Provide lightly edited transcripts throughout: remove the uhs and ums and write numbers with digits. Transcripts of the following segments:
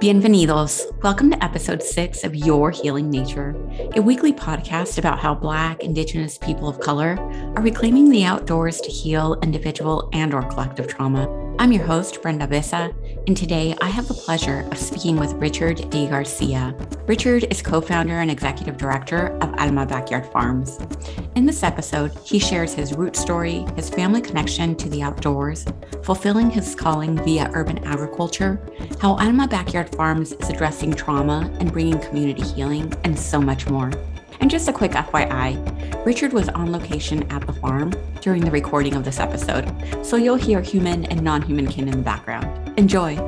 Bienvenidos. Welcome to episode 6 of Your Healing Nature, a weekly podcast about how Black, Indigenous people of color are reclaiming the outdoors to heal individual and or collective trauma. I'm your host, Brenda Bessa, and today I have the pleasure of speaking with Richard D. Garcia. Richard is co-founder and executive director of Alma Backyard Farms. In this episode, he shares his root story, his family connection to the outdoors, fulfilling his calling via urban agriculture, how Alma Backyard Farms is addressing trauma and bringing community healing, and so much more. And just a quick FYI, Richard was on location at the farm during the recording of this episode, so you'll hear human and non-human kin in the background. Enjoy.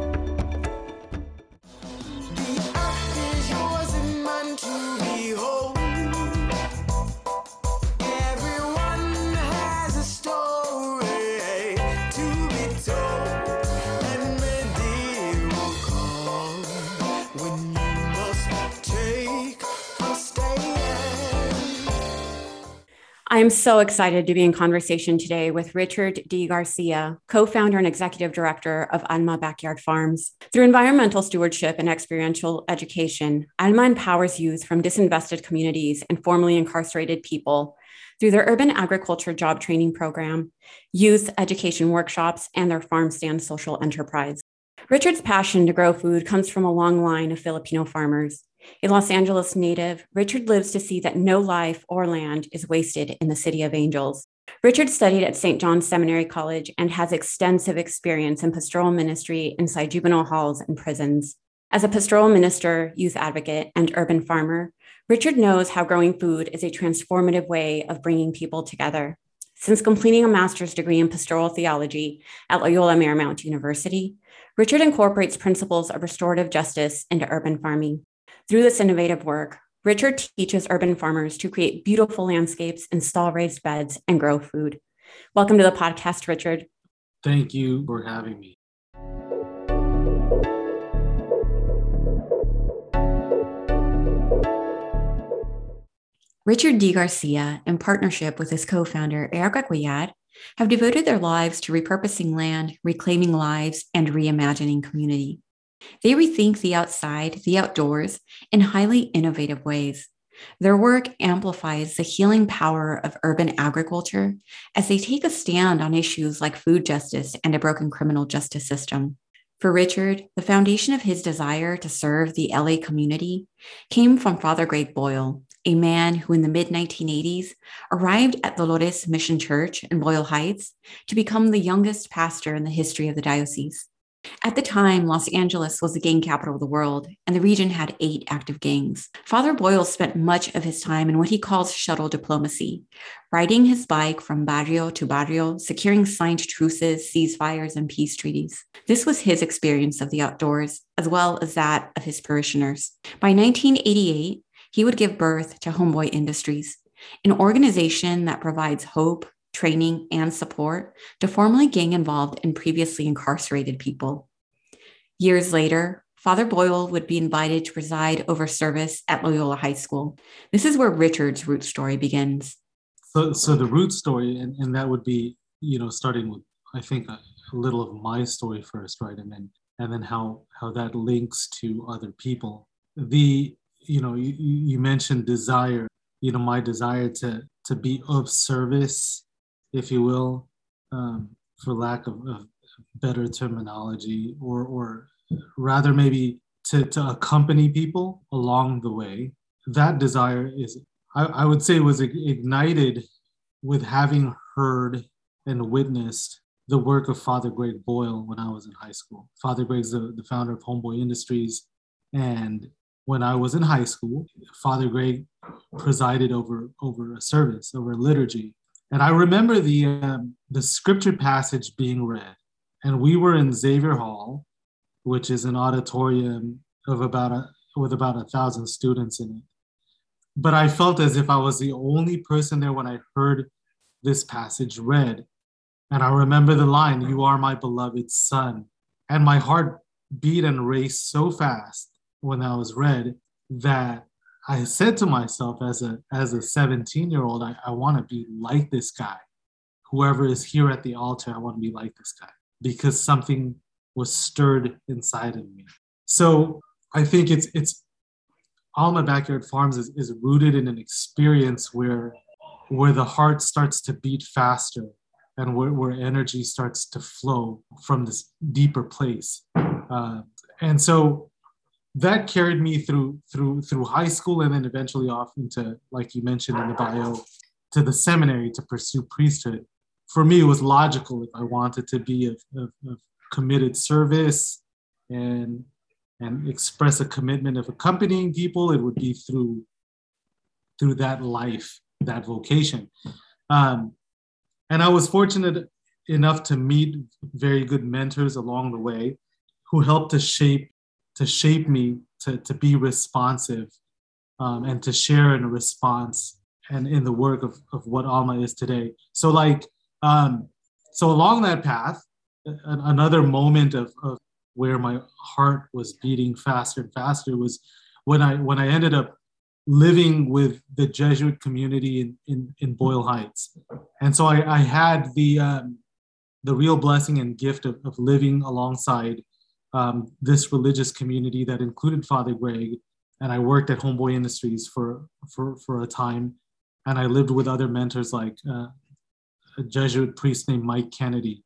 I am so excited to be in conversation today with Richard D. Garcia, co-founder and executive director of Alma Backyard Farms. Through environmental stewardship and experiential education, Alma empowers youth from disinvested communities and formerly incarcerated people through their urban agriculture job training program, youth education workshops, and their farm stand social enterprise. Richard's passion to grow food comes from a long line of Filipino farmers. A Los Angeles native, Richard lives to see that no life or land is wasted in the City of Angels. Richard studied at St. John's Seminary College and has extensive experience in pastoral ministry inside juvenile halls and prisons. As a pastoral minister, youth advocate, and urban farmer, Richard knows how growing food is a transformative way of bringing people together. Since completing a master's degree in pastoral theology at Loyola Marymount University, Richard incorporates principles of restorative justice into urban farming. Through this innovative work, Richard teaches urban farmers to create beautiful landscapes, install raised beds, and grow food. Welcome to the podcast, Richard. Thank you for having me. Richard D. Garcia, in partnership with his co-founder, Erica Cuellar, have devoted their lives to repurposing land, reclaiming lives, and reimagining community. They rethink the outside, the outdoors, in highly innovative ways. Their work amplifies the healing power of urban agriculture as they take a stand on issues like food justice and a broken criminal justice system. For Richard, the foundation of his desire to serve the LA community came from Father Greg Boyle, a man who in the mid-1980s arrived at Dolores Mission Church in Boyle Heights to become the youngest pastor in the history of the diocese. At the time, Los Angeles was the gang capital of the world, and the region had 8 active gangs. Father Boyle spent much of his time in what he calls shuttle diplomacy, riding his bike from barrio to barrio, securing signed truces, ceasefires, and peace treaties. This was his experience of the outdoors, as well as that of his parishioners. By 1988, he would give birth to Homeboy Industries, an organization that provides hope, training, and support to formerly gang-involved and previously incarcerated people. Years later, Father Boyle would be invited to preside over service at Loyola High School. This is where Richard's root story begins. So the root story, and that would be, starting with, I think, a little of my story first, right? And then how that links to other people. You mentioned desire, my desire to be of service, if you will, for lack of better terminology, or rather maybe to accompany people along the way. That desire is, I would say, was ignited with having heard and witnessed the work of Father Greg Boyle when I was in high school. Father Greg's the founder of Homeboy Industries. And when I was in high school, Father Greg presided over a service, over a liturgy. And I remember the scripture passage being read, and we were in Xavier Hall, which is an auditorium with about 1,000 students in it. But I felt as if I was the only person there when I heard this passage read. And I remember the line, "You are my beloved son." And my heart beat and raced so fast when that was read that I said to myself as a 17-year-old, I want to be like this guy. Whoever is here at the altar, I want to be like this guy, because something was stirred inside of me. So I think it's Alma Backyard Farms is rooted in an experience where the heart starts to beat faster and where energy starts to flow from this deeper place. And so that carried me through high school and then eventually off into, like you mentioned in the bio, to the seminary to pursue priesthood. For me, it was logical if I wanted to be of committed service and express a commitment of accompanying people, it would be through that life, that vocation. And I was fortunate enough to meet very good mentors along the way who helped to shape me to be responsive and to share in a response and in the work of what Alma is today. So so along that path, another moment of where my heart was beating faster and faster was when I ended up living with the Jesuit community in Boyle Heights. And so I had the real blessing and gift of living alongside this religious community that included Father Greg. And I worked at Homeboy Industries for a time. And I lived with other mentors like a Jesuit priest named Mike Kennedy.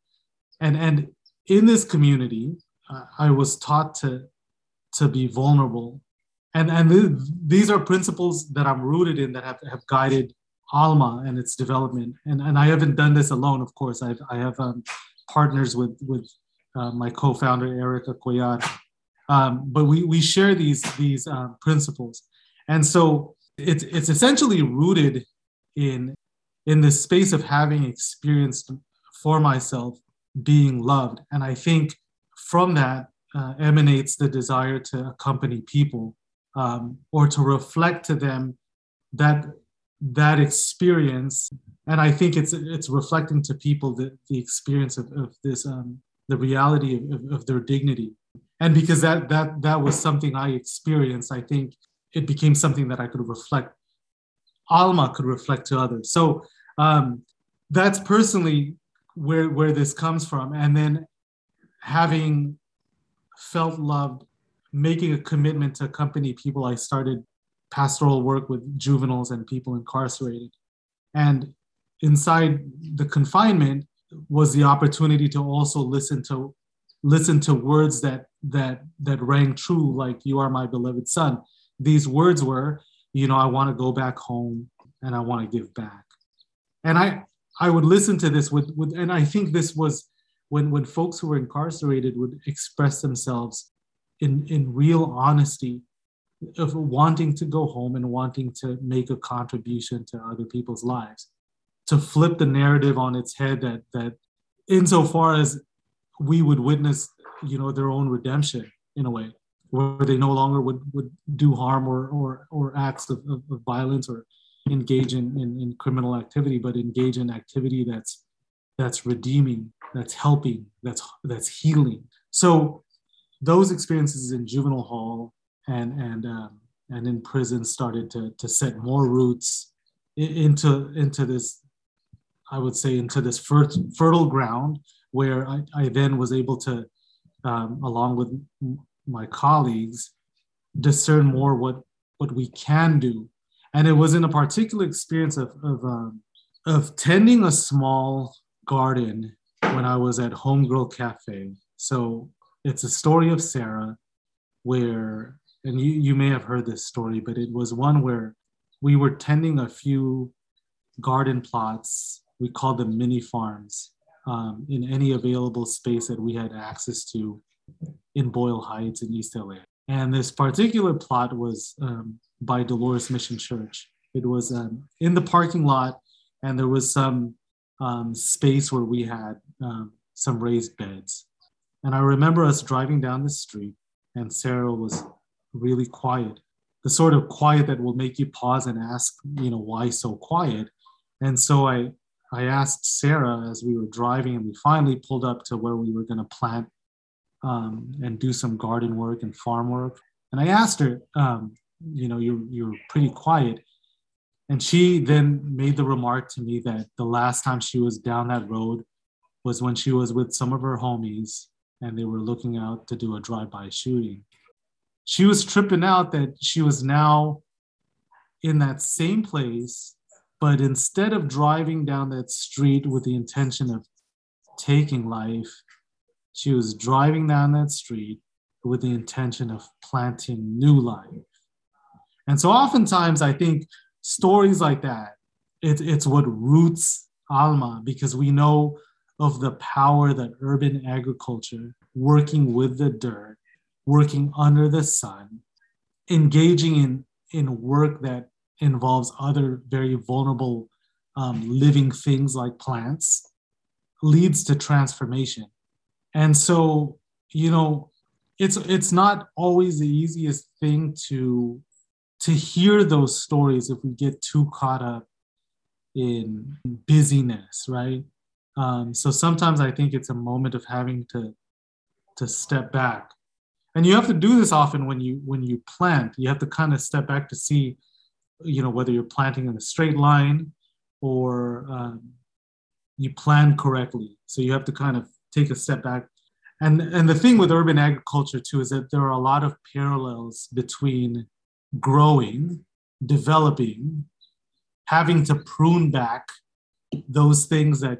And in this community, I was taught to be vulnerable. And these are principles that I'm rooted in that have guided Alma and its development. And I haven't done this alone, of course. I have partners with my co-founder, Erica Cuellar. But we share these principles. And so it's essentially rooted in this space of having experienced for myself being loved. And I think from that emanates the desire to accompany people or to reflect to them that experience. And I think it's reflecting to people the experience of this, the reality of their dignity. And because that was something I experienced, I think it became something that I could reflect, Alma could reflect to others. So that's personally where this comes from. And then having felt loved, making a commitment to accompany people, I started pastoral work with juveniles and people incarcerated. And inside the confinement was the opportunity to also listen to words that rang true, like, "You are my beloved son." These words were, I want to go back home and I want to give back. And I would listen to this and I think this was when folks who were incarcerated would express themselves in real honesty of wanting to go home and wanting to make a contribution to other people's lives, to flip the narrative on its head that insofar as we would witness, their own redemption in a way, where they no longer would do harm or acts of violence or engage in criminal activity, but engage in activity that's redeeming, that's helping, that's healing. So those experiences in juvenile hall and in prison started to set more roots into this, I would say, into this fertile ground where I then was able to, along with my colleagues, discern more what we can do. And it was in a particular experience of tending a small garden when I was at Homegirl Cafe. So it's a story of Sarah where, and you may have heard this story, but it was one where we were tending a few garden plots. We called them mini farms in any available space that we had access to in Boyle Heights in East LA. And this particular plot was by Dolores Mission Church. It was in the parking lot, and there was some space where we had some raised beds. And I remember us driving down the street, and Sarah was really quiet, the sort of quiet that will make you pause and ask, why so quiet? And so I asked Sarah as we were driving, and we finally pulled up to where we were going to plant and do some garden work and farm work. And I asked her, you're pretty quiet. And she then made the remark to me that the last time she was down that road was when she was with some of her homies and they were looking out to do a drive-by shooting. she was tripping out that she was now in that same place, but instead of driving down that street with the intention of taking life, she was driving down that street with the intention of planting new life. And so oftentimes I think stories like that, it's what roots Alma, because we know of the power that urban agriculture, working with the dirt, working under the sun, engaging in work that involves other very vulnerable living things like plants, leads to transformation. And so, you know, it's not always the easiest thing to hear those stories if we get too caught up in busyness, right? So sometimes I think it's a moment of having to step back. And you have to do this often when you plant. You have to kind of step back to see, you know, whether you're planting in a straight line or you plan correctly. So you have to kind of take a step back. And the thing with urban agriculture too is that there are a lot of parallels between growing, developing, having to prune back those things that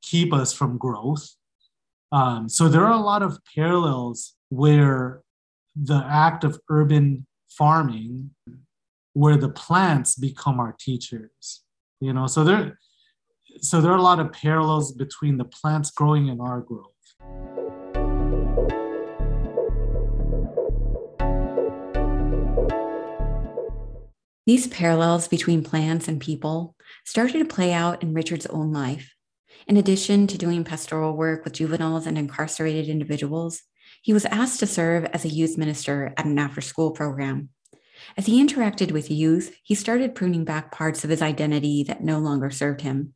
keep us from growth. So there are a lot of parallels where the act of urban farming, where the plants become our teachers, you know, so there are a lot of parallels between the plants growing and our growth. These parallels between plants and people started to play out in Richard's own life. In addition to doing pastoral work with juveniles and incarcerated individuals, he was asked to serve as a youth minister at an after-school program. As he interacted with youth, he started pruning back parts of his identity that no longer served him.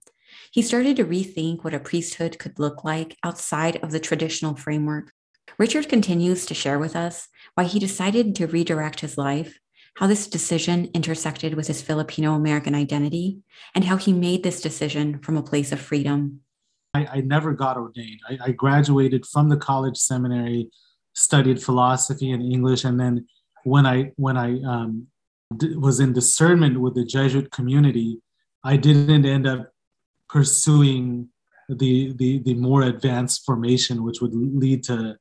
He started to rethink what a priesthood could look like outside of the traditional framework. Richard continues to share with us why he decided to redirect his life, how this decision intersected with his Filipino-American identity, and how he made this decision from a place of freedom. I never got ordained. I graduated from the college seminary, studied philosophy and English, and then when I was in discernment with the Jesuit community, I didn't end up pursuing the more advanced formation, which would lead to,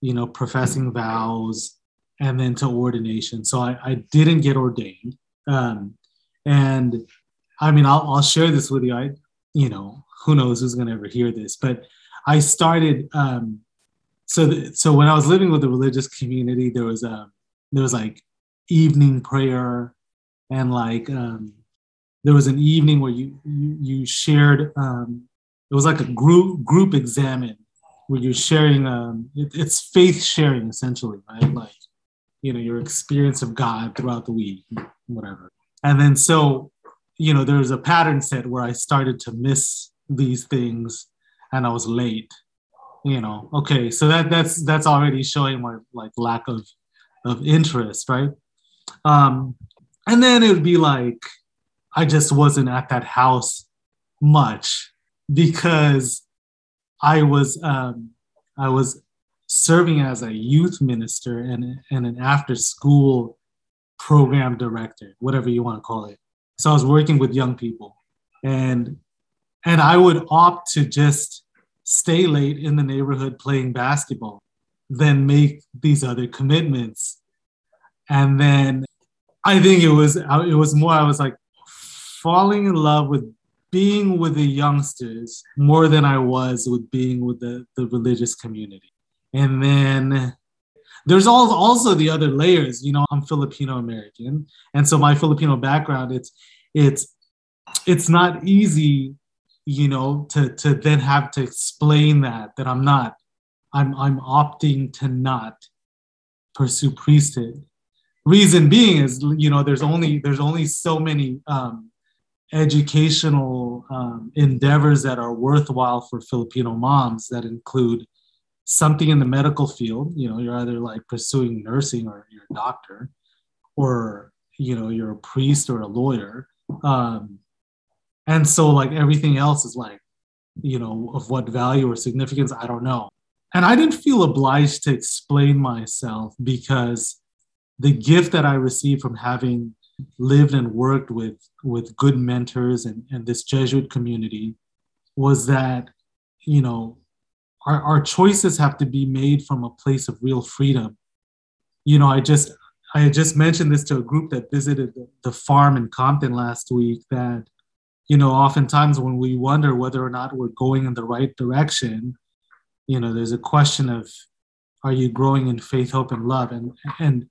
you know, professing vows and then to ordination. So I didn't get ordained. And I mean, I'll share this with you. You know, who knows who's going to ever hear this, but I started, so when I was living with the religious community, there was like evening prayer and like, there was an evening where you shared, it was like a group examine where you're sharing, it's faith sharing essentially, right? Like, you know, your experience of God throughout the week, whatever. And then so, you know, there was a pattern set where I started to miss these things and I was late, you know. Okay, so that's already showing my like lack of interest, right? And then it would be like, I just wasn't at that house much because I was serving as a youth minister and an after-school program director, whatever you want to call it. So I was working with young people, and I would opt to just stay late in the neighborhood playing basketball, then make these other commitments, and then I think it was more I was like falling in love with being with the youngsters more than I was with being with the religious community. And then there's also the other layers, you know, I'm Filipino American. And so my Filipino background, it's not easy, you know, to then have to explain that I'm opting to not pursue priesthood. Reason being is, you know, there's only so many, educational endeavors that are worthwhile for Filipino moms that include something in the medical field. You know, you're either like pursuing nursing or you're a doctor, or, you know, you're a priest or a lawyer. And so like everything else is like, you know, of what value or significance, I don't know. And I didn't feel obliged to explain myself because the gift that I received from having lived and worked with good mentors and this Jesuit community was that, you know, our choices have to be made from a place of real freedom. You know, I just mentioned this to a group that visited the farm in Compton last week, that, you know, oftentimes when we wonder whether or not we're going in the right direction, you know, there's a question of, are you growing in faith, hope, and love? And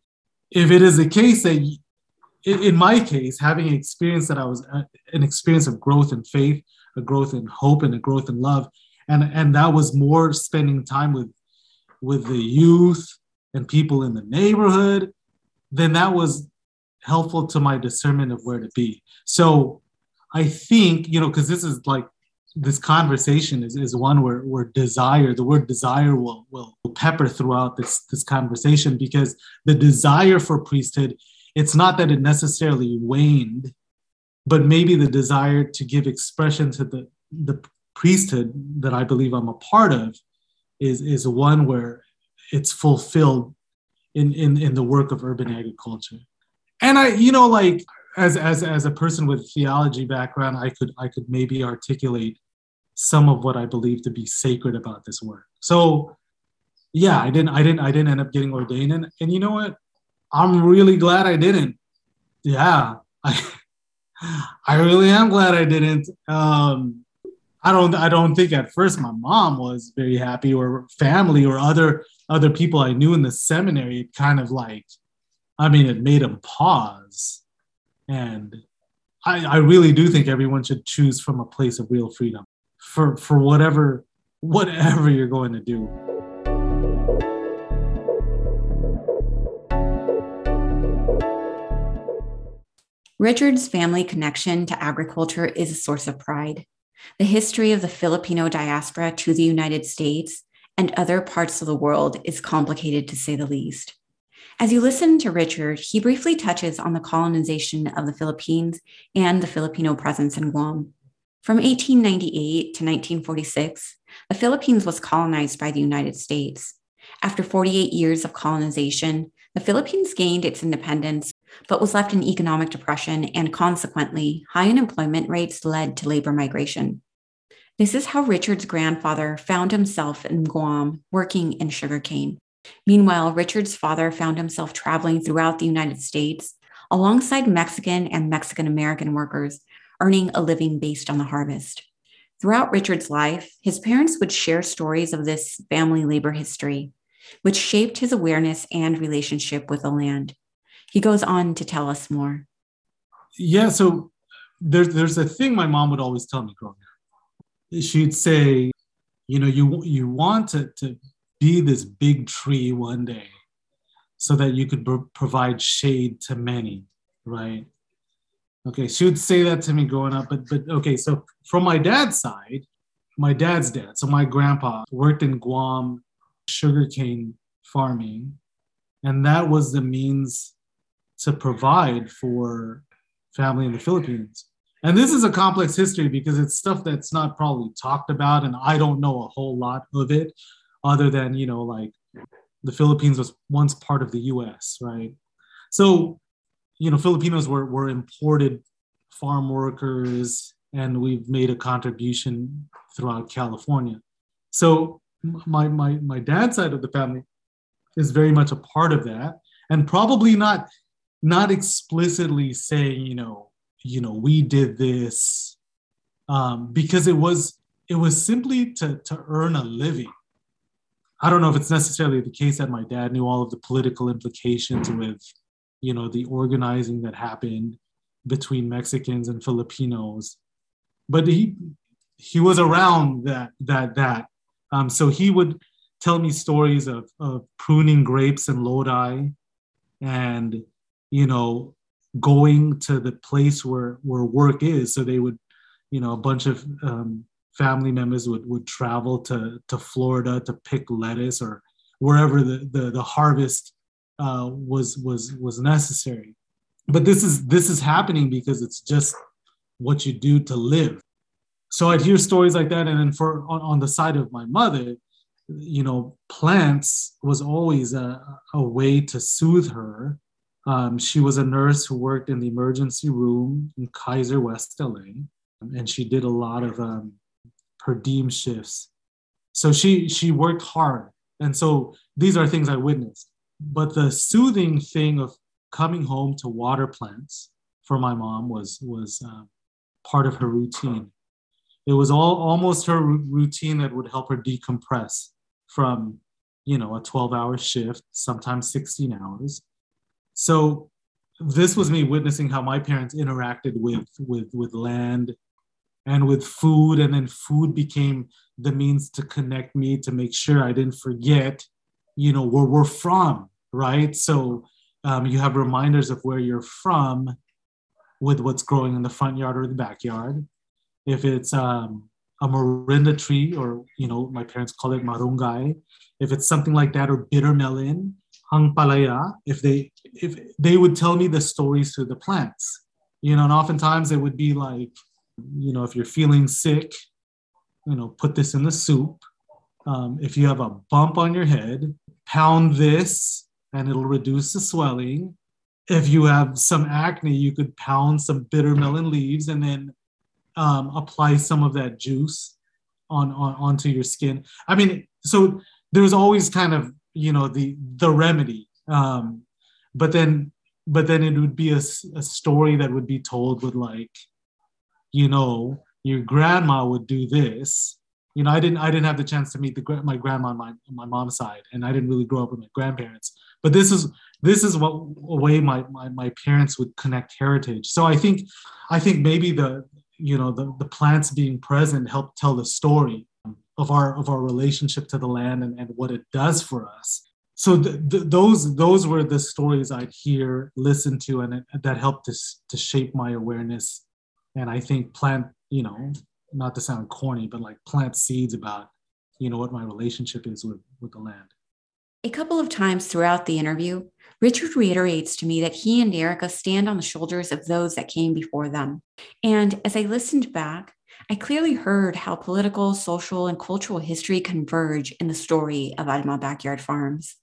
if it is the case that, in my case, having experienced that I was an experience of growth in faith, a growth in hope, and a growth in love, and that was more spending time with the youth and people in the neighborhood, then that was helpful to my discernment of where to be. So I think, you know, because this is like, this conversation is one where desire, the word desire will pepper throughout this conversation, because the desire for priesthood, it's not that it necessarily waned, but maybe the desire to give expression to the priesthood that I believe I'm a part of is one where it's fulfilled in the work of urban agriculture. And I, you know, like, as a person with theology background, I could maybe articulate some of what I believe to be sacred about this work. So yeah, I didn't end up getting ordained, and you know what? I'm really glad I didn't. Yeah, I really am glad I didn't. I don't think at first my mom was very happy, or family, or other people I knew in the seminary. It kind of like, I mean, it made them pause. And I really do think everyone should choose from a place of real freedom for whatever you're going to do. Richard's family connection to agriculture is a source of pride. The history of the Filipino diaspora to the United States and other parts of the world is complicated, to say the least. As you listen to Richard, he briefly touches on the colonization of the Philippines and the Filipino presence in Guam. From 1898 to 1946, the Philippines was colonized by the United States. After 48 years of colonization, the Philippines gained its independence, but was left in economic depression, and consequently, high unemployment rates led to labor migration. This is how Richard's grandfather found himself in Guam, working in sugarcane. Meanwhile, Richard's father found himself traveling throughout the United States alongside Mexican and Mexican-American workers, earning a living based on the harvest. Throughout Richard's life, his parents would share stories of this family labor history, which shaped his awareness and relationship with the land. He goes on to tell us more. Yeah, so there's a thing my mom would always tell me growing up. She'd say, you know, you want to be this big tree one day so that you could provide shade to many, right? Okay, she would say that to me growing up, but okay, so from my dad's side, my dad's dad, so my grandpa worked in Guam sugarcane farming, and that was the means to provide for family in the Philippines. And this is a complex history because it's stuff that's not probably talked about, and I don't know a whole lot of it, other than, you know, like the Philippines was once part of the U.S., right? So, you know, Filipinos were imported farm workers, and we've made a contribution throughout California. So my dad's side of the family is very much a part of that, and probably not explicitly saying, you know, we did this, because it was simply to earn a living. I don't know if it's necessarily the case that my dad knew all of the political implications with, you know, the organizing that happened between Mexicans and Filipinos, but he was around that. So he would tell me stories of pruning grapes in Lodi, and, you know, going to the place where work is. So they would, you know, a bunch of family members would travel to Florida to pick lettuce or wherever the harvest was necessary. But this is happening because it's just what you do to live. So I'd hear stories like that. And then on the side of my mother, you know, plants was always a way to soothe her She was a nurse who worked in the emergency room in Kaiser West LA, and she did a lot of per diem shifts. So she worked hard. And so these are things I witnessed. But the soothing thing of coming home to water plants for my mom was part of her routine. It was almost her routine that would help her decompress from, a 12-hour shift, sometimes 16 hours. So this was me witnessing how my parents interacted with land and with food, and then food became the means to connect me, to make sure I didn't forget, where we're from, right? So you have reminders of where you're from with what's growing in the front yard or the backyard. If it's a morinda tree, or, my parents call it marungay, if it's something like that, or bitter melon, hangpalaya, if they would tell me the stories through the plants, and oftentimes it would be like, if you're feeling sick, put this in the soup. If you have a bump on your head, pound this and it'll reduce the swelling. If you have some acne, you could pound some bitter melon leaves and then apply some of that juice onto your skin. I mean, so there's always kind of, the remedy. But then it would be a story that would be told with like, your grandma would do this. I didn't have the chance to meet my grandma on my mom's side, and I didn't really grow up with my grandparents. But this is what a way my parents would connect heritage. So I think maybe the plants being present help tell the story of our relationship to the land and what it does for us. So those were the stories I'd hear, listen to, and that helped to shape my awareness. And I think not to sound corny, but like plant seeds about, what my relationship is with the land. A couple of times throughout the interview, Richard reiterates to me that he and Erica stand on the shoulders of those that came before them. And as I listened back, I clearly heard how political, social, and cultural history converge in the story of Alma Backyard Farms.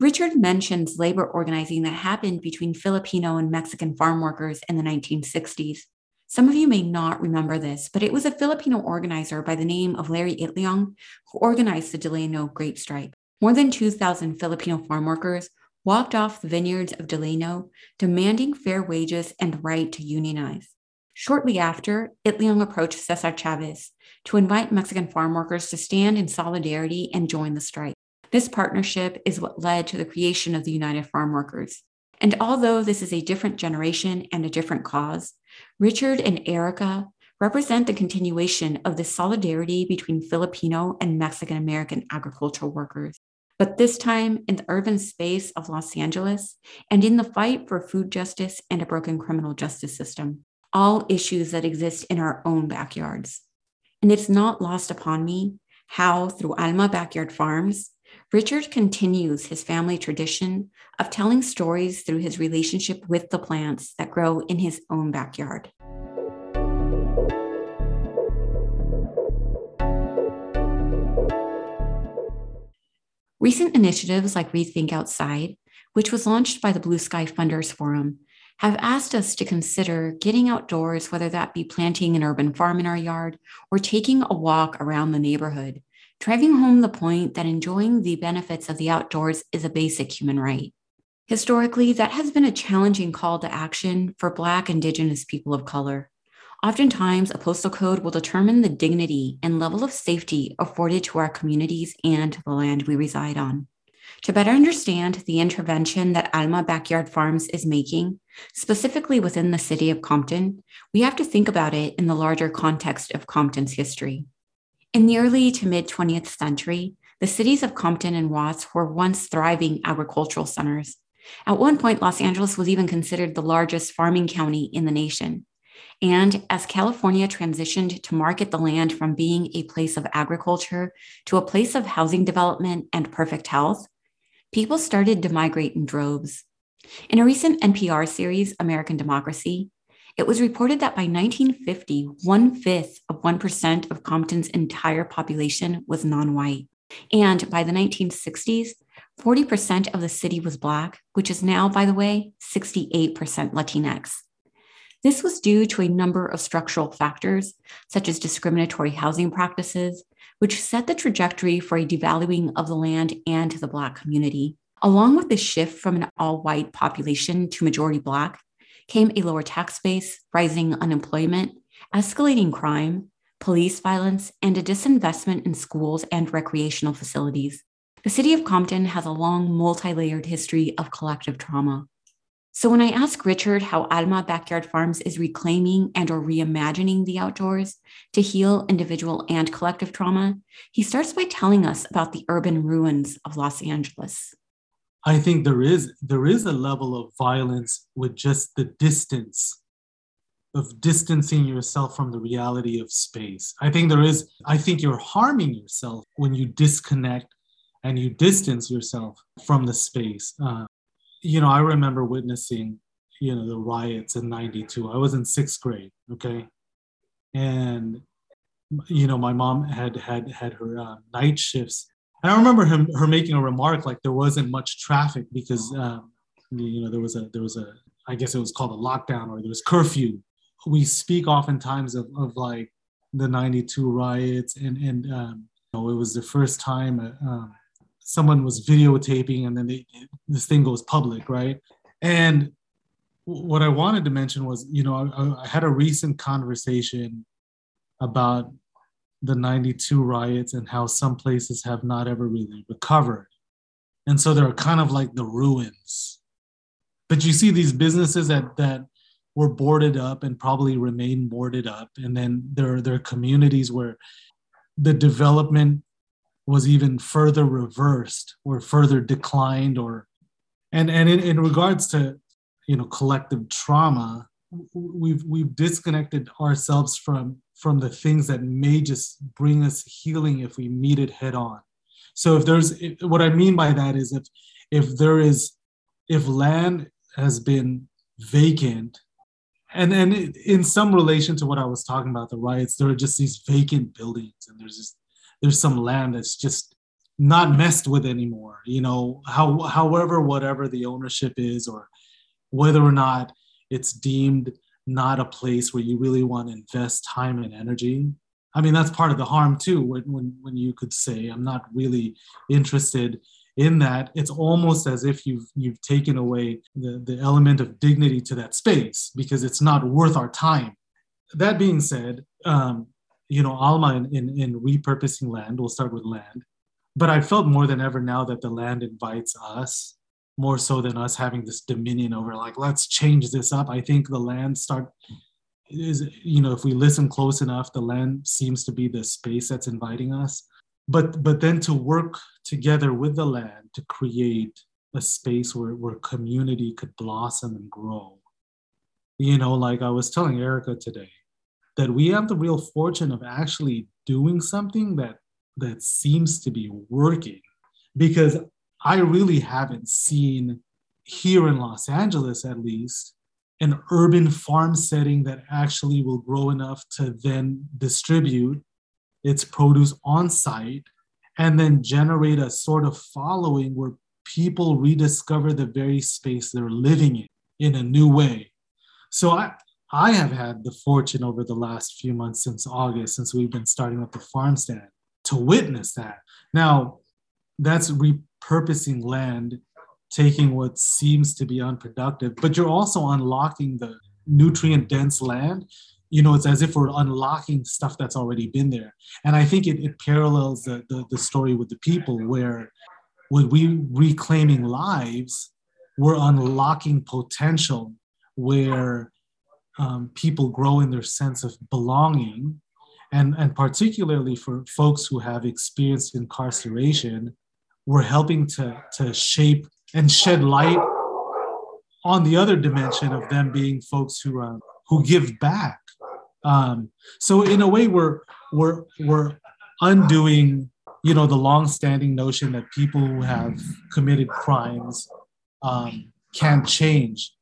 Richard mentions labor organizing that happened between Filipino and Mexican farm workers in the 1960s. Some of you may not remember this, but it was a Filipino organizer by the name of Larry Itliong who organized the Delano Grape Strike. More than 2,000 Filipino farm workers walked off the vineyards of Delano, demanding fair wages and the right to unionize. Shortly after, Itliong approached Cesar Chavez to invite Mexican farm workers to stand in solidarity and join the strike. This partnership is what led to the creation of the United Farm Workers. And although this is a different generation and a different cause, Richard and Erica represent the continuation of the solidarity between Filipino and Mexican-American agricultural workers, but this time in the urban space of Los Angeles and in the fight for food justice and a broken criminal justice system, all issues that exist in our own backyards. And it's not lost upon me how, through Alma Backyard Farms, Richard continues his family tradition of telling stories through his relationship with the plants that grow in his own backyard. Recent initiatives like Rethink Outside, which was launched by the Blue Sky Funders Forum, have asked us to consider getting outdoors, whether that be planting an urban farm in our yard or taking a walk around the neighborhood, driving home the point that enjoying the benefits of the outdoors is a basic human right. Historically, that has been a challenging call to action for Black, Indigenous people of color. Oftentimes, a postal code will determine the dignity and level of safety afforded to our communities and the land we reside on. To better understand the intervention that Alma Backyard Farms is making, specifically within the city of Compton, we have to think about it in the larger context of Compton's history. In the early to mid-20th century, the cities of Compton and Watts were once thriving agricultural centers. At one point, Los Angeles was even considered the largest farming county in the nation. And as California transitioned to market the land from being a place of agriculture to a place of housing development and perfect health, people started to migrate in droves. In a recent NPR series, American Democracy, it was reported that by 1950, 1/5 of 1% of Compton's entire population was non-white. And by the 1960s, 40% of the city was Black, which is now, by the way, 68% Latinx. This was due to a number of structural factors, such as discriminatory housing practices, which set the trajectory for a devaluing of the land and the Black community. Along with the shift from an all-white population to majority Black came a lower tax base, rising unemployment, escalating crime, police violence, and a disinvestment in schools and recreational facilities. The city of Compton has a long, multi-layered history of collective trauma. So when I ask Richard how Alma Backyard Farms is reclaiming and or reimagining the outdoors to heal individual and collective trauma, he starts by telling us about the urban ruins of Los Angeles. I think there is a level of violence with just the distance of distancing yourself from the reality of space. I think you're harming yourself when you disconnect and you distance yourself from the space. I remember witnessing, the riots in 92. I was in sixth grade, okay? And, my mom had her night shifts. And I remember her making a remark like there wasn't much traffic because, there was a, I guess it was called a lockdown or there was curfew. We speak oftentimes of like the 92 riots and it was the first time someone was videotaping and then this thing goes public, right? And what I wanted to mention was, I had a recent conversation about the 92 riots and how some places have not ever really recovered. And so they're kind of like the ruins. But you see these businesses that were boarded up and probably remain boarded up. And then there are communities where the development was even further reversed or further declined, and in regards to collective trauma, we've disconnected ourselves from the things that may just bring us healing if we meet it head on. So what I mean by that is if land has been vacant, and in some relation to what I was talking about, the riots, there are just these vacant buildings and there's some land that's just not messed with anymore, whatever the ownership is or whether or not it's deemed not a place where you really want to invest time and energy. I mean, that's part of the harm too, when you could say, I'm not really interested in that. It's almost as if you've taken away the element of dignity to that space because it's not worth our time. That being said, Alma in repurposing land, we'll start with land, but I felt more than ever now that the land invites us more so than us having this dominion over like, let's change this up. I think the land if we listen close enough, the land seems to be the space that's inviting us, but then to work together with the land to create a space where community could blossom and grow. Like I was telling Erica today, that we have the real fortune of actually doing something that seems to be working, because I really haven't seen here in Los Angeles, at least, an urban farm setting that actually will grow enough to then distribute its produce on site and then generate a sort of following where people rediscover the very space they're living in a new way. So I have had the fortune over the last few months since August, since we've been starting up the farm stand, to witness that. Now, that's repurposing land, taking what seems to be unproductive, but you're also unlocking the nutrient-dense land. It's as if we're unlocking stuff that's already been there. And I think it parallels the story with the people, where when we reclaiming lives, we're unlocking potential where people grow in their sense of belonging, and particularly for folks who have experienced incarceration, we're helping to shape and shed light on the other dimension of them being folks who give back. So in a way, we're undoing the longstanding notion that people who have committed crimes can't change.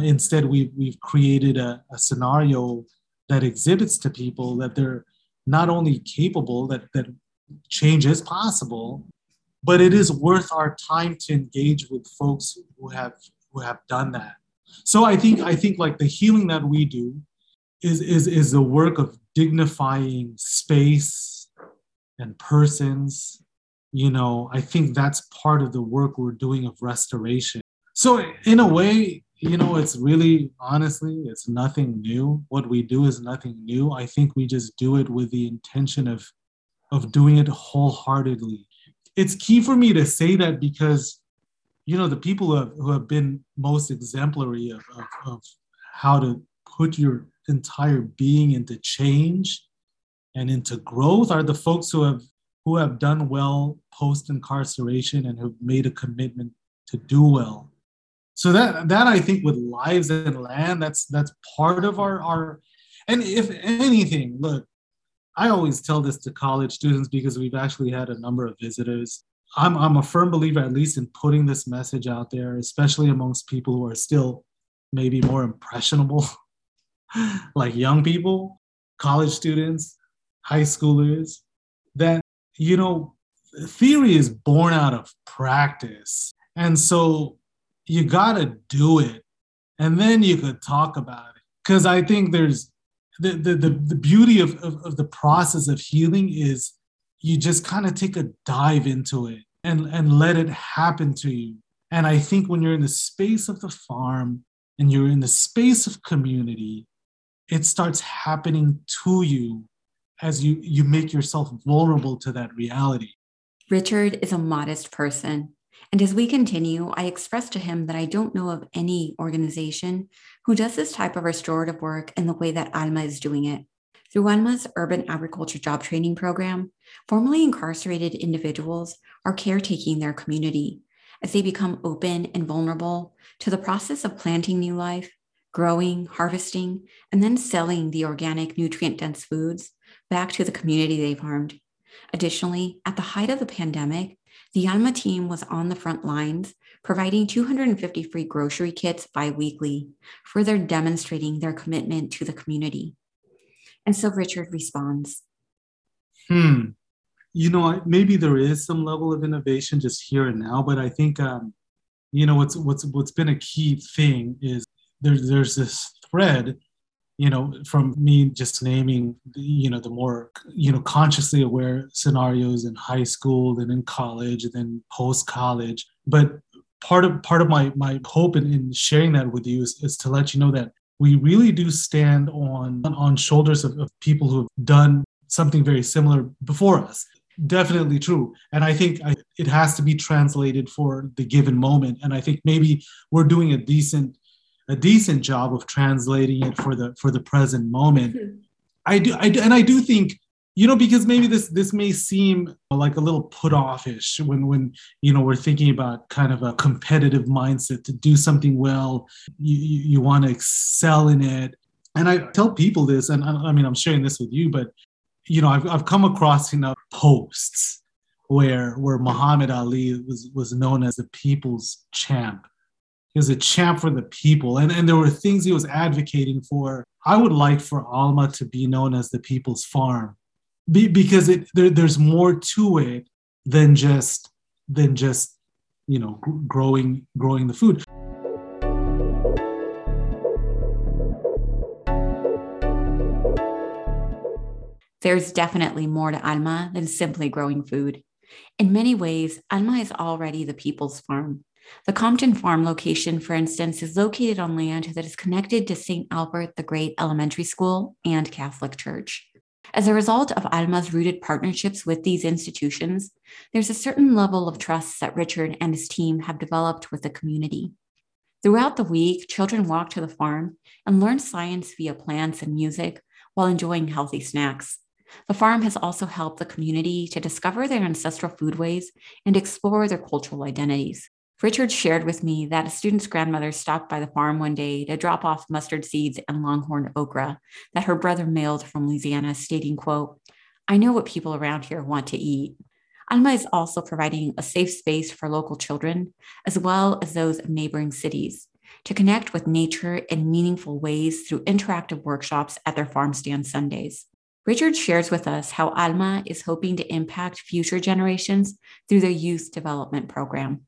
Instead, we've created a scenario that exhibits to people that they're not only capable, that change is possible, but it is worth our time to engage with folks who have done that. So I think like the healing that we do is the work of dignifying space and persons. You know, I think that's part of the work we're doing of restoration. So in a way, you know, it's really, honestly, it's nothing new. What we do is nothing new. I think we just do it with the intention of doing it wholeheartedly. It's key for me to say that because, you know, the people who have been most exemplary of how to put your entire being into change and into growth are the folks who have done well post-incarceration and have made a commitment to do well. So that I think with lives and land, that's part of our, and if anything, look, I always tell this to college students because we've actually had a number of visitors. I'm a firm believer, at least in putting this message out there, especially amongst people who are still maybe more impressionable, like young people, college students, high schoolers, that, you know, theory is born out of practice. And so you got to do it. And then you could talk about it. Because I think there's the beauty of the process of healing is you just kind of take a dive into it and let it happen to you. And I think when you're in the space of the farm and you're in the space of community, it starts happening to you as you make yourself vulnerable to that reality. Richard is a modest person. And as we continue, I express to him that I don't know of any organization who does this type of restorative work in the way that Alma is doing it. Through Alma's Urban Agriculture Job Training Program, formerly incarcerated individuals are caretaking their community as they become open and vulnerable to the process of planting new life, growing, harvesting, and then selling the organic, nutrient-dense foods back to the community they've harmed. Additionally, at the height of the pandemic, the Alma team was on the front lines, providing 250 free grocery kits bi-weekly, further demonstrating their commitment to the community. And so Richard responds. You know, maybe there is some level of innovation just here and now, but I think, you know, what's been a key thing is there's this thread, you know, from me just naming, you know, the more, you know, consciously aware scenarios in high school, then in college, then post-college. But part of my hope in sharing that with you is to let you know that we really do stand on shoulders of people who have done something very similar before us. Definitely true. And I think it has to be translated for the given moment. And I think maybe we're doing a decent job of translating it for the present moment. I do think, you know, because maybe this may seem like a little put offish when you know, we're thinking about kind of a competitive mindset to do something well, you want to excel in it. And I tell people this, and I mean, I'm sharing this with you, but you know, I've come across, you know, posts where Muhammad Ali was known as the people's champ. He was a champ for the people. And there were things he was advocating for. I would like for Alma to be known as the people's farm because there's more to it than just you know, growing the food. There's definitely more to Alma than simply growing food. In many ways, Alma is already the people's farm. The Compton Farm location, for instance, is located on land that is connected to St. Albert the Great Elementary School and Catholic Church. As a result of Alma's rooted partnerships with these institutions, there's a certain level of trust that Richard and his team have developed with the community. Throughout the week, children walk to the farm and learn science via plants and music while enjoying healthy snacks. The farm has also helped the community to discover their ancestral foodways and explore their cultural identities. Richard shared with me that a student's grandmother stopped by the farm one day to drop off mustard seeds and longhorn okra that her brother mailed from Louisiana, stating, quote, "I know what people around here want to eat." Alma is also providing a safe space for local children, as well as those of neighboring cities, to connect with nature in meaningful ways through interactive workshops at their farm stand Sundays. Richard shares with us how Alma is hoping to impact future generations through their youth development program.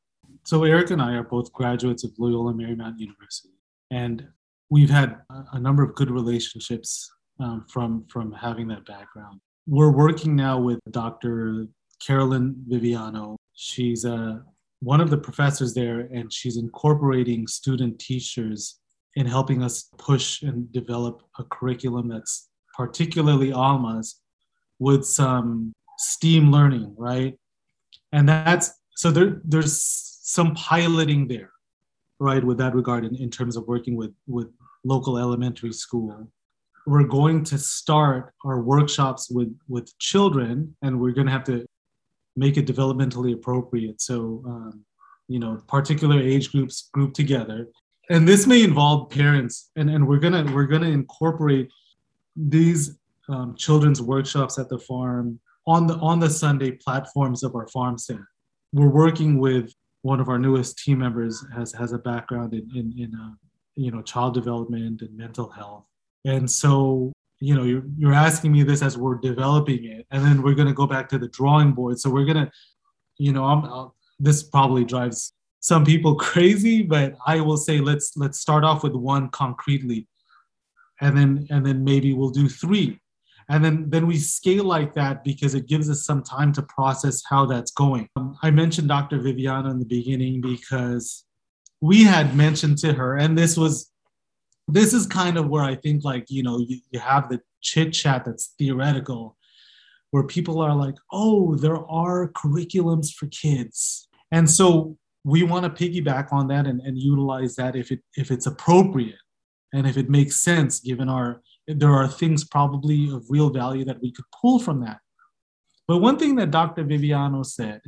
So Erica and I are both graduates of Loyola Marymount University, and we've had a number of good relationships from having that background. We're working now with Dr. Carolyn Viviano. She's one of the professors there, and she's incorporating student teachers in helping us push and develop a curriculum that's particularly Alma's with some STEAM learning, right? And there's some piloting there, right, with that regard in terms of working with local elementary school. We're going to start our workshops with children, and we're going to have to make it developmentally appropriate. So, particular age groups group together. And this may involve parents, and we're gonna incorporate these children's workshops at the farm on the Sunday platforms of our farm stand. We're working with one of our newest team members has a background in child development and mental health, and so you're asking me this as we're developing it, and then we're going to go back to the drawing board. So we're gonna, this probably drives some people crazy, but I will say let's start off with one concretely. And then maybe we'll do three. And then we scale like that because it gives us some time to process how that's going. I mentioned Dr. Viviana in the beginning because we had mentioned to her, and this is kind of where I think you have the chit chat that's theoretical, where people are like, oh, there are curriculums for kids. And so we want to piggyback on that and utilize that if it's appropriate. And if it makes sense, given there are things probably of real value that we could pull from that. But one thing that Dr. Viviano said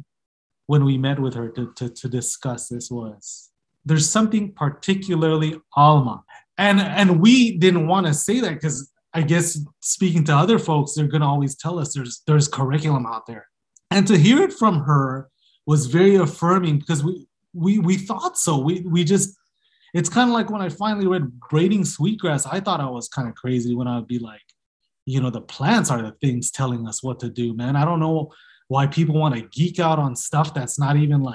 when we met with her to discuss this was, there's something particularly Alma. And we didn't want to say that because I guess speaking to other folks, they're going to always tell us there's curriculum out there. And to hear it from her was very affirming because we thought so. We just... It's kind of like when I finally read Braiding Sweetgrass, I thought I was kind of crazy when I would be like, the plants are the things telling us what to do, man. I don't know why people want to geek out on stuff that's not even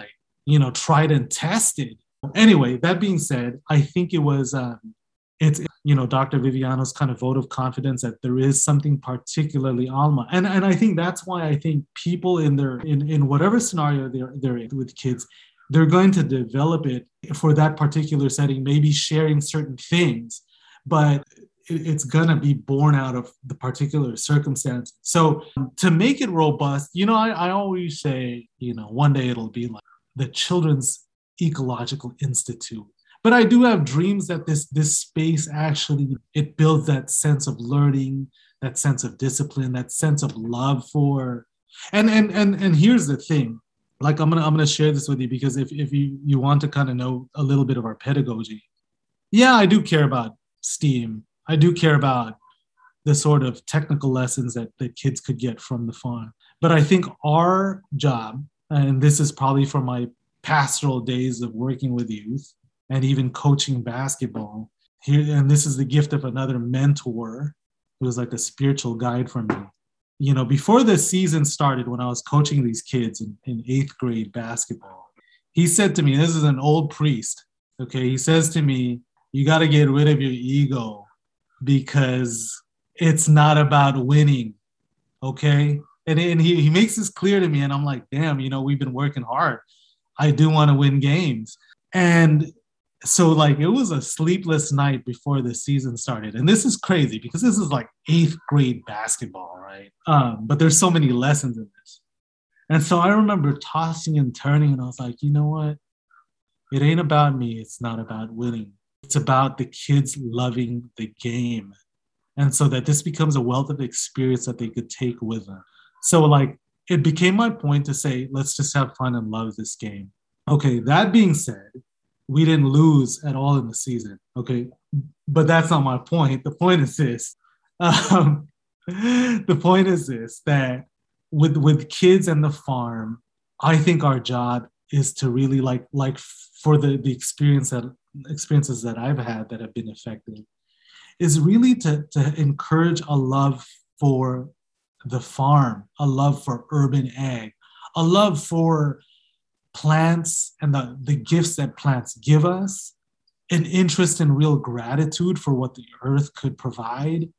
tried and tested. Anyway, that being said, I think it was, Dr. Viviano's kind of vote of confidence that there is something particularly Alma. And I think that's why I think people in whatever scenario they're in with kids, they're going to develop it for that particular setting, maybe sharing certain things, but it's going to be born out of the particular circumstance. So to make it robust, I always say, one day it'll be like the Children's Ecological Institute. But I do have dreams that this space actually, it builds that sense of learning, that sense of discipline, that sense of love for, and here's the thing. Like I'm gonna share this with you because if you want to kind of know a little bit of our pedagogy, yeah, I do care about STEAM. I do care about the sort of technical lessons that kids could get from the farm. But I think our job, and this is probably from my pastoral days of working with youth and even coaching basketball here, and this is the gift of another mentor who was like a spiritual guide for me. Before the season started, when I was coaching these kids in eighth grade basketball, he said to me, this is an old priest, okay? He says to me, you got to get rid of your ego because it's not about winning, okay? And he makes this clear to me, and I'm like, damn, we've been working hard. I do want to win games. And so it was a sleepless night before the season started. And this is crazy because this is eighth grade basketball, right? But there's so many lessons in this. And so I remember tossing and turning, and I was like, you know what? It ain't about me. It's not about winning. It's about the kids loving the game. And so that this becomes a wealth of experience that they could take with them. So it became my point to say, let's just have fun and love this game. Okay, that being said, we didn't lose at all in the season, okay? But that's not my point. The point is this. That with kids and the farm, I think our job is to really for the experiences that I've had that have been effective, is really to encourage a love for the farm, a love for urban ag, a love for plants and the gifts that plants give us, an interest and real gratitude for what the earth could provide.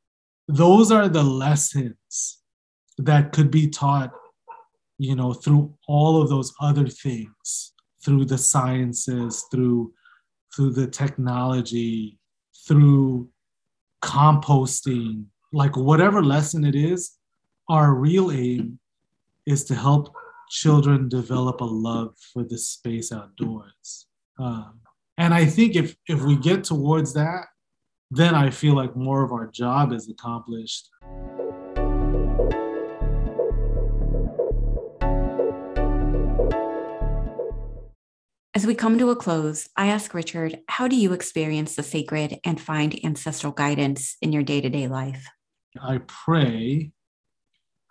Those are the lessons that could be taught, you know, through all of those other things, through the sciences, through the technology, through composting, like whatever lesson it is, our real aim is to help children develop a love for the space outdoors. And I think if we get towards that, then I feel like more of our job is accomplished. As we come to a close, I ask Richard, how do you experience the sacred and find ancestral guidance in your day-to-day life? I pray.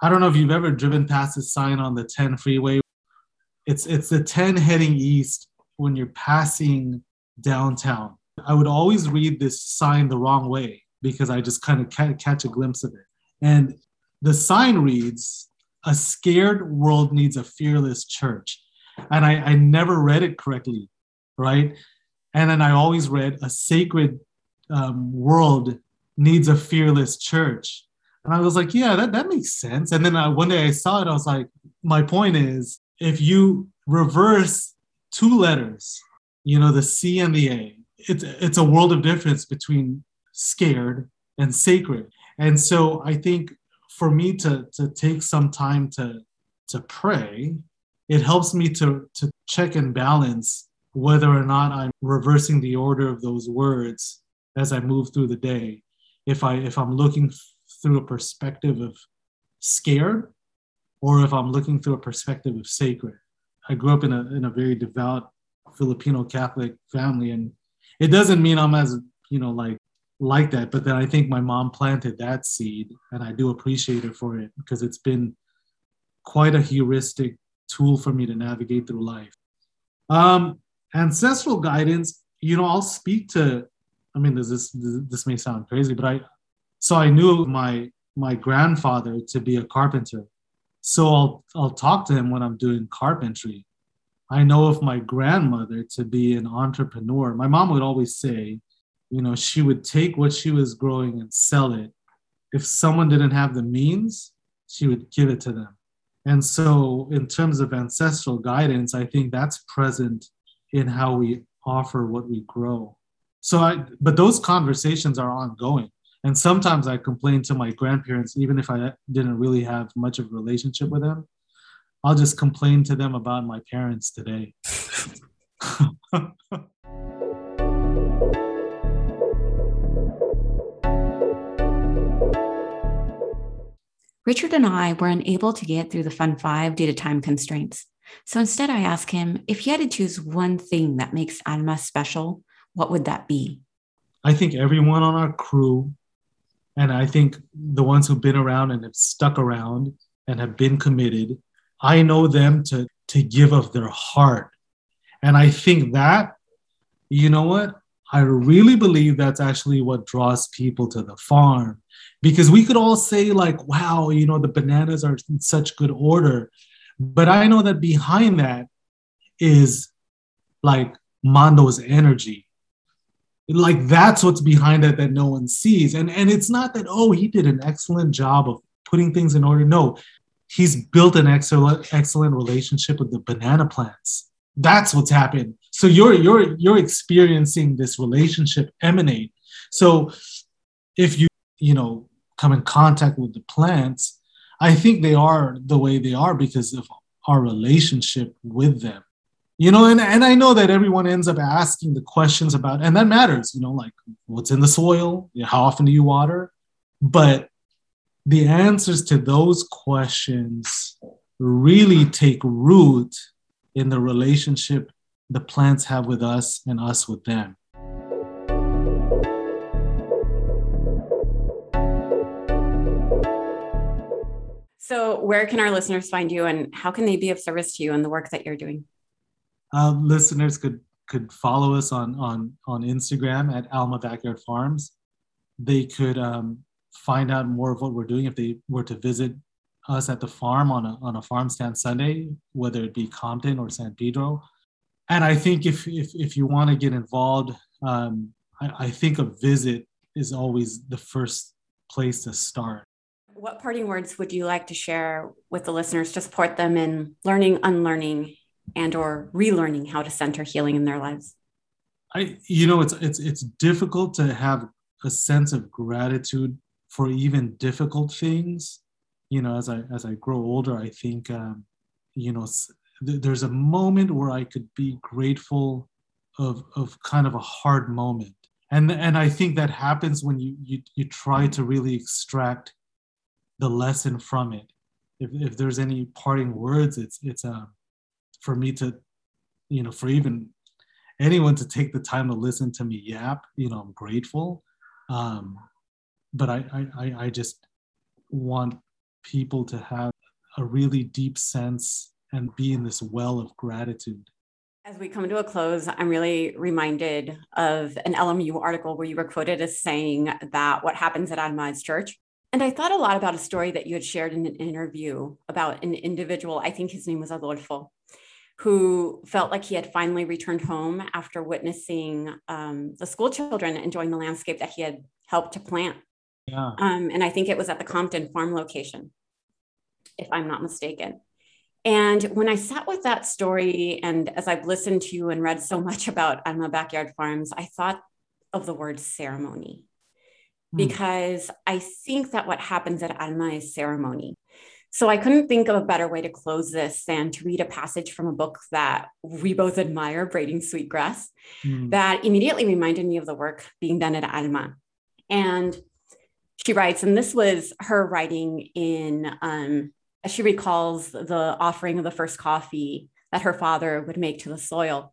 I don't know if you've ever driven past this sign on the 10 freeway. It's the 10 heading east when you're passing downtown. I would always read this sign the wrong way because I just kind of catch a glimpse of it. And the sign reads, "A scared world needs a fearless church." And I never read it correctly, right? And then I always read, "A sacred world needs a fearless church." And I was like, yeah, that makes sense. And then one day I saw it, I was like, my point is, if you reverse two letters, you know, the C and the A, it's a world of difference between scared and sacred. And so I think for me to take some time to pray, it helps me to check and balance whether or not I'm reversing the order of those words as I move through the day. If I'm looking through a perspective of scared, or if I'm looking through a perspective of sacred. I grew up in a very devout Filipino Catholic family, and it doesn't mean I'm as, you know, like that. But then I think my mom planted that seed, and I do appreciate her for it because it's been quite a heuristic tool for me to navigate through life. Ancestral guidance, you know, I'll speak to, I mean, this may sound crazy, but I knew my grandfather to be a carpenter. So I'll talk to him when I'm doing carpentry. I know of my grandmother to be an entrepreneur. My mom would always say, you know, she would take what she was growing and sell it. If someone didn't have the means, she would give it to them. And so in terms of ancestral guidance, I think that's present in how we offer what we grow. But those conversations are ongoing. And sometimes I complain to my grandparents, even if I didn't really have much of a relationship with them, I'll just complain to them about my parents today. Richard and I were unable to get through the Fun Five due to time constraints. So instead, I asked him, if he had to choose one thing that makes Alma special, what would that be? I think everyone on our crew, and I think the ones who've been around and have stuck around and have been committed, I know them to give of their heart. And I think that, you know what? I really believe that's actually what draws people to the farm, because we could all say like, wow, you know, the bananas are in such good order. But I know that behind that is like Mondo's energy. Like that's what's behind it that no one sees. And it's not that, oh, he did an excellent job of putting things in order. No, he's built an excellent relationship with the banana plants. That's what's happened. So you're experiencing this relationship emanate. So if you know, come in contact with the plants, I think they are the way they are because of our relationship with them. You know, and I know that everyone ends up asking the questions about, and that matters, you know, like what's in the soil, you know, how often do you water? But the answers to those questions really take root in the relationship the plants have with us and us with them. So where can our listeners find you, and how can they be of service to you in the work that you're doing? Listeners could follow us on Instagram at Alma Backyard Farms. They could find out more of what we're doing, if they were to visit us at the farm on a farm stand Sunday, whether it be Compton or San Pedro. And I think if you want to get involved, I think a visit is always the first place to start. What parting words would you like to share with the listeners to support them in learning, unlearning, and or relearning how to center healing in their lives? It's difficult to have a sense of gratitude for even difficult things. As I grow older, I think, there's a moment where I could be grateful of kind of a hard moment. And I think that happens when you try to really extract the lesson from it. If there's any parting words, it's for me to, for even anyone to take the time to listen to me yap, I'm grateful. But I just want people to have a really deep sense and be in this well of gratitude. As we come to a close, I'm really reminded of an LMU article where you were quoted as saying that what happens at Admai's church. And I thought a lot about a story that you had shared in an interview about an individual, I think his name was Adolfo, who felt like he had finally returned home after witnessing the school children enjoying the landscape that he had helped to plant. Yeah. And I think it was at the Compton farm location, if I'm not mistaken. And when I sat with that story, and as I've listened to you and read so much about Alma Backyard Farms, I thought of the word ceremony, because I think that what happens at Alma is ceremony. So I couldn't think of a better way to close this than to read a passage from a book that we both admire, Braiding Sweetgrass, that immediately reminded me of the work being done at Alma. And she writes, and this was her writing in, as she recalls the offering of the first coffee that her father would make to the soil.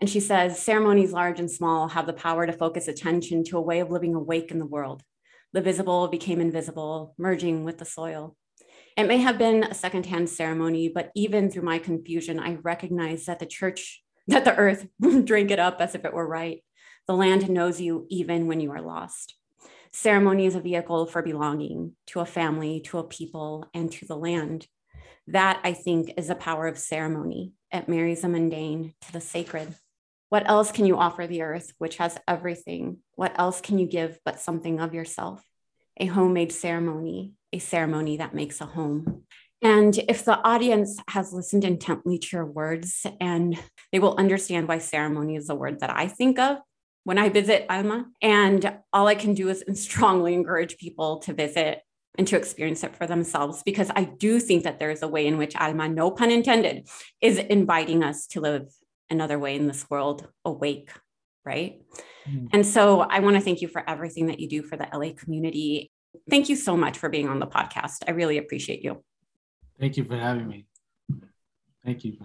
And she says, ceremonies large and small have the power to focus attention to a way of living awake in the world. The visible became invisible, merging with the soil. It may have been a secondhand ceremony, but even through my confusion, I recognized that the earth drank it up as if it were right. The land knows you even when you are lost. Ceremony is a vehicle for belonging to a family, to a people, and to the land. That, I think, is the power of ceremony. It marries the mundane to the sacred. What else can you offer the earth, which has everything? What else can you give but something of yourself? A homemade ceremony, a ceremony that makes a home. And if the audience has listened intently to your words, and they will understand why ceremony is the word that I think of when I visit Alma. And all I can do is strongly encourage people to visit and to experience it for themselves, because I do think that there is a way in which Alma, no pun intended, is inviting us to live another way in this world, awake, right? Mm-hmm. And so I want to thank you for everything that you do for the LA community. Thank you so much for being on the podcast. I really appreciate you. Thank you for having me. Thank you.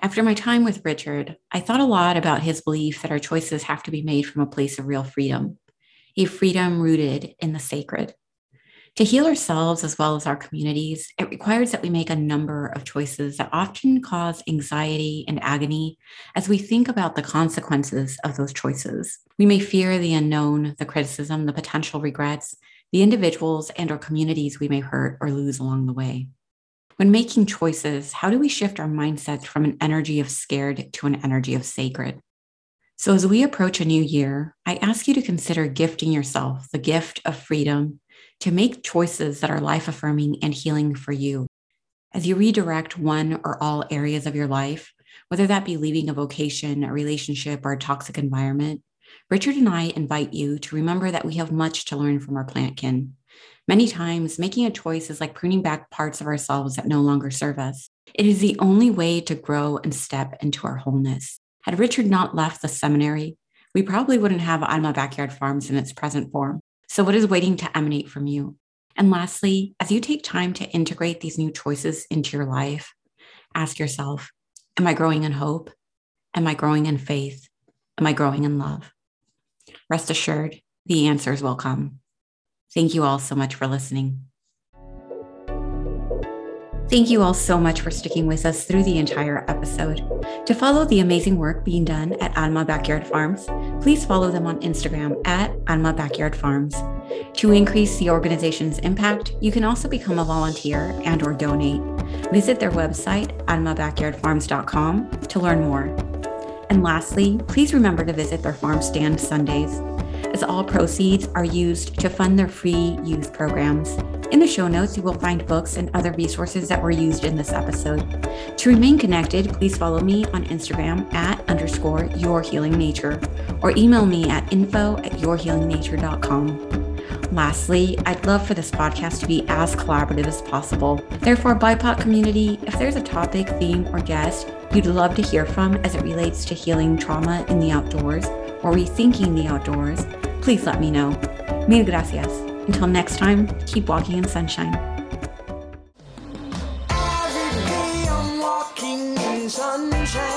After my time with Richard, I thought a lot about his belief that our choices have to be made from a place of real freedom, a freedom rooted in the sacred. To heal ourselves as well as our communities, it requires that we make a number of choices that often cause anxiety and agony as we think about the consequences of those choices. We may fear the unknown, the criticism, the potential regrets, the individuals and or communities we may hurt or lose along the way. When making choices, how do we shift our mindsets from an energy of scared to an energy of sacred? So as we approach a new year, I ask you to consider gifting yourself the gift of freedom to make choices that are life-affirming and healing for you. As you redirect one or all areas of your life, whether that be leaving a vocation, a relationship, or a toxic environment, Richard and I invite you to remember that we have much to learn from our plantkin. Many times, making a choice is like pruning back parts of ourselves that no longer serve us. It is the only way to grow and step into our wholeness. Had Richard not left the seminary, we probably wouldn't have Alma Backyard Farms in its present form. So what is waiting to emanate from you? And lastly, as you take time to integrate these new choices into your life, ask yourself, am I growing in hope? Am I growing in faith? Am I growing in love? Rest assured, the answers will come. Thank you all so much for listening. Thank you all so much for sticking with us through the entire episode. To follow the amazing work being done at Alma Backyard Farms, please follow them on Instagram at Alma Backyard Farms. To increase the organization's impact, you can also become a volunteer and or donate. Visit their website, almabackyardfarms.com, to learn more. And lastly, please remember to visit their farm stand Sundays, as all proceeds are used to fund their free youth programs. In the show notes, you will find books and other resources that were used in this episode. To remain connected, please follow me on Instagram at _yourhealingnature or email me at info@yourhealingnature.com. Lastly, I'd love for this podcast to be as collaborative as possible. Therefore, BIPOC community, if there's a topic, theme, or guest you'd love to hear from as it relates to healing trauma in the outdoors or rethinking the outdoors, please let me know. Mil gracias. Until next time, keep walking in sunshine. Every day I'm walking in sunshine.